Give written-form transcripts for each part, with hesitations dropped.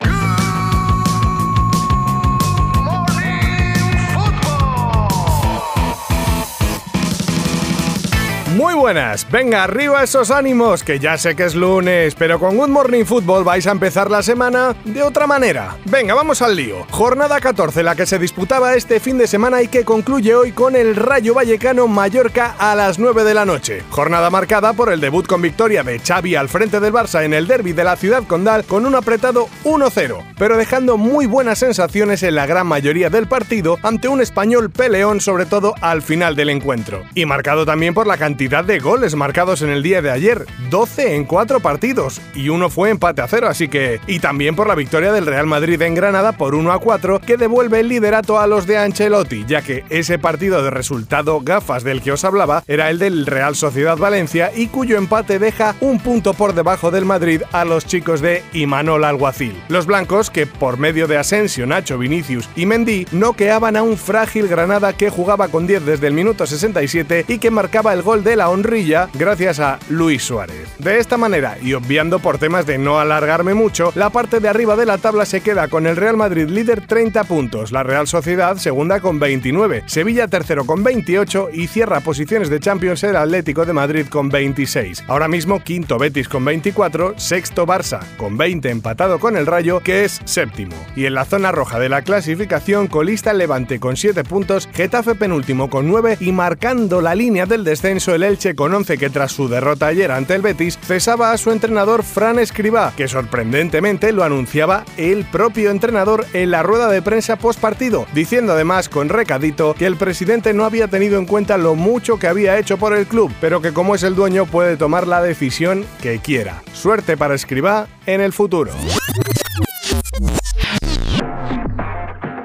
Good Morning Football. Muy buenas, venga arriba esos ánimos, que ya sé que es lunes, pero con Good Morning Football vais a empezar la semana de otra manera. Venga, vamos al lío. Jornada 14, la que se disputaba este fin de semana y que concluye hoy con el Rayo Vallecano Mallorca a las 9 de la noche. Jornada marcada por el debut con victoria de Xavi al frente del Barça en el derbi de la Ciudad Condal con un apretado 1-0, pero dejando muy buenas sensaciones en la gran mayoría del partido ante un Español peleón, sobre todo al final del encuentro. Y marcado también por la cantidad de goles marcados en el día de ayer, 12 en 4 partidos, y uno fue empate a 0, así que... Y también por la victoria del Real Madrid en Granada por 1-4, que devuelve el liderato a los de Ancelotti, ya que ese partido de resultado gafas del que os hablaba era el del Real Sociedad Valencia, y cuyo empate deja un punto por debajo del Madrid a los chicos de Imanol Alguacil. Los blancos, que por medio de Asensio, Nacho, Vinicius y Mendy, noqueaban a un frágil Granada que jugaba con 10 desde el minuto 67 y que marcaba el gol de la honrilla gracias a Luis Suárez. De esta manera, y obviando por temas de no alargarme mucho, la parte de arriba de la tabla se queda con el Real Madrid líder 30 puntos, la Real Sociedad segunda con 29, Sevilla tercero con 28 y cierra posiciones de Champions el Atlético de Madrid con 26. Ahora mismo quinto Betis con 24, sexto Barça con 20 empatado con el Rayo, que es séptimo. Y en la zona roja de la clasificación, colista Levante con 7 puntos, Getafe penúltimo con 9 y marcando la línea del descenso el Elche con 11, que tras su derrota ayer ante el Betis cesaba a su entrenador Fran Escribá, que sorprendentemente lo anunciaba el propio entrenador en la rueda de prensa post partido, diciendo además con recadito que el presidente no había tenido en cuenta lo mucho que había hecho por el club, pero que como es el dueño puede tomar la decisión que quiera. Suerte para Escribá en el futuro.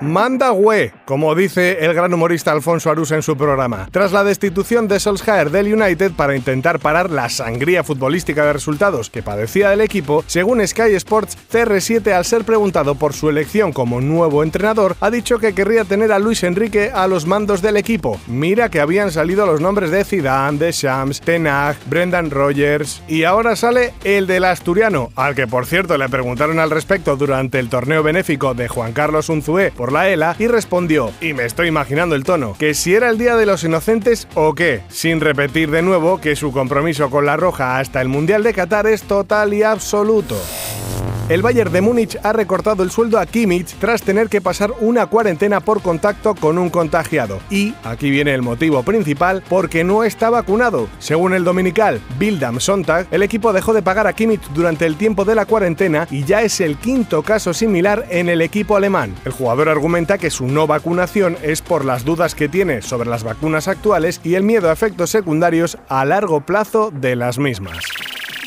Manda güey, como dice el gran humorista Alfonso Arús en su programa. Tras la destitución de Solskjaer del United para intentar parar la sangría futbolística de resultados que padecía el equipo, según Sky Sports, CR7, al ser preguntado por su elección como nuevo entrenador, ha dicho que querría tener a Luis Enrique a los mandos del equipo. Mira que habían salido los nombres de Zidane, de Shams, Tenag, Brendan Rodgers, y ahora sale el del asturiano, al que por cierto le preguntaron al respecto durante el torneo benéfico de Juan Carlos Unzué por la ELA, y respondió, y me estoy imaginando el tono, que si era el día de los inocentes o qué, sin repetir de nuevo que su compromiso con la Roja hasta el Mundial de Qatar es total y absoluto. El Bayern de Múnich ha recortado el sueldo a Kimmich tras tener que pasar una cuarentena por contacto con un contagiado. Y aquí viene el motivo principal, porque no está vacunado. Según el dominical Bild am Sonntag, el equipo dejó de pagar a Kimmich durante el tiempo de la cuarentena y ya es el quinto caso similar en el equipo alemán. El jugador argumenta que su no vacunación es por las dudas que tiene sobre las vacunas actuales y el miedo a efectos secundarios a largo plazo de las mismas.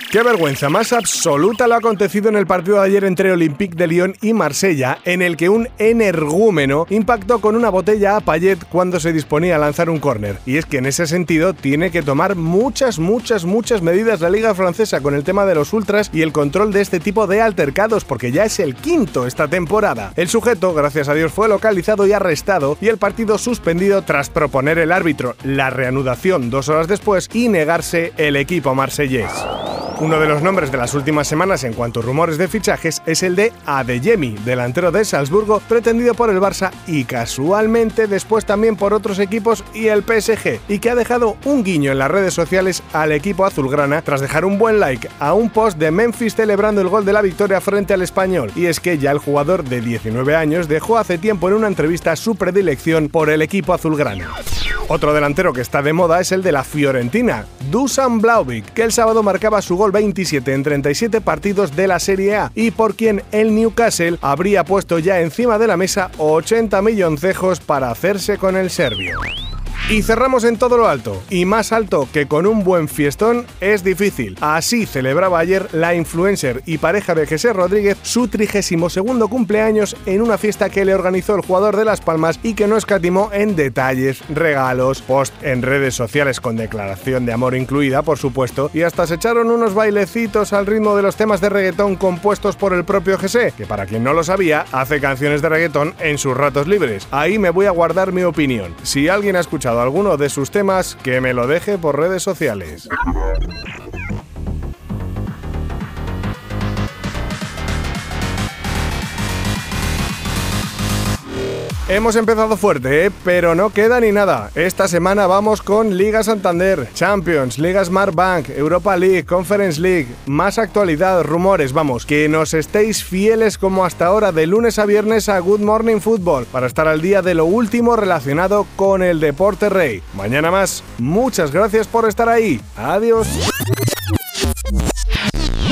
¡Qué vergüenza más absoluta lo acontecido en el partido de ayer entre Olympique de Lyon y Marsella, en el que un energúmeno impactó con una botella a Payet cuando se disponía a lanzar un córner! Y es que en ese sentido tiene que tomar muchas medidas la Liga Francesa con el tema de los ultras y el control de este tipo de altercados, porque ya es el quinto esta temporada. El sujeto, gracias a Dios, fue localizado y arrestado, y el partido suspendido tras proponer el árbitro la reanudación 2 horas después y negarse el equipo marsellés. Uno de los nombres de las últimas semanas en cuanto a rumores de fichajes es el de Adeyemi, delantero de Salzburgo, pretendido por el Barça y casualmente después también por otros equipos y el PSG, y que ha dejado un guiño en las redes sociales al equipo azulgrana tras dejar un buen like a un post de Memphis celebrando el gol de la victoria frente al Español. Y es que ya el jugador de 19 años dejó hace tiempo en una entrevista su predilección por el equipo azulgrana. Otro delantero que está de moda es el de la Fiorentina, Dusan Blajovic, que el sábado marcaba su gol 27 en 37 partidos de la Serie A y por quien el Newcastle habría puesto ya encima de la mesa 80 milloncejos para hacerse con el serbio. Y cerramos en todo lo alto, y más alto que con un buen fiestón es difícil. Así celebraba ayer la influencer y pareja de José Rodríguez su 32º cumpleaños en una fiesta que le organizó el jugador de Las Palmas y que no escatimó en detalles, regalos, post en redes sociales con declaración de amor incluida, por supuesto, y hasta se echaron unos bailecitos al ritmo de los temas de reggaetón compuestos por el propio José, que para quien no lo sabía, hace canciones de reggaetón en sus ratos libres. Ahí me voy a guardar mi opinión. Si alguien ha escuchado gustado alguno de sus temas, que me lo deje por redes sociales. Hemos empezado fuerte, pero no queda ni nada. Esta semana vamos con Liga Santander, Champions, Liga Smart Bank, Europa League, Conference League, más actualidad, rumores, vamos, que nos estéis fieles como hasta ahora de lunes a viernes a Good Morning Football para estar al día de lo último relacionado con el deporte rey. Mañana más, muchas gracias por estar ahí. Adiós.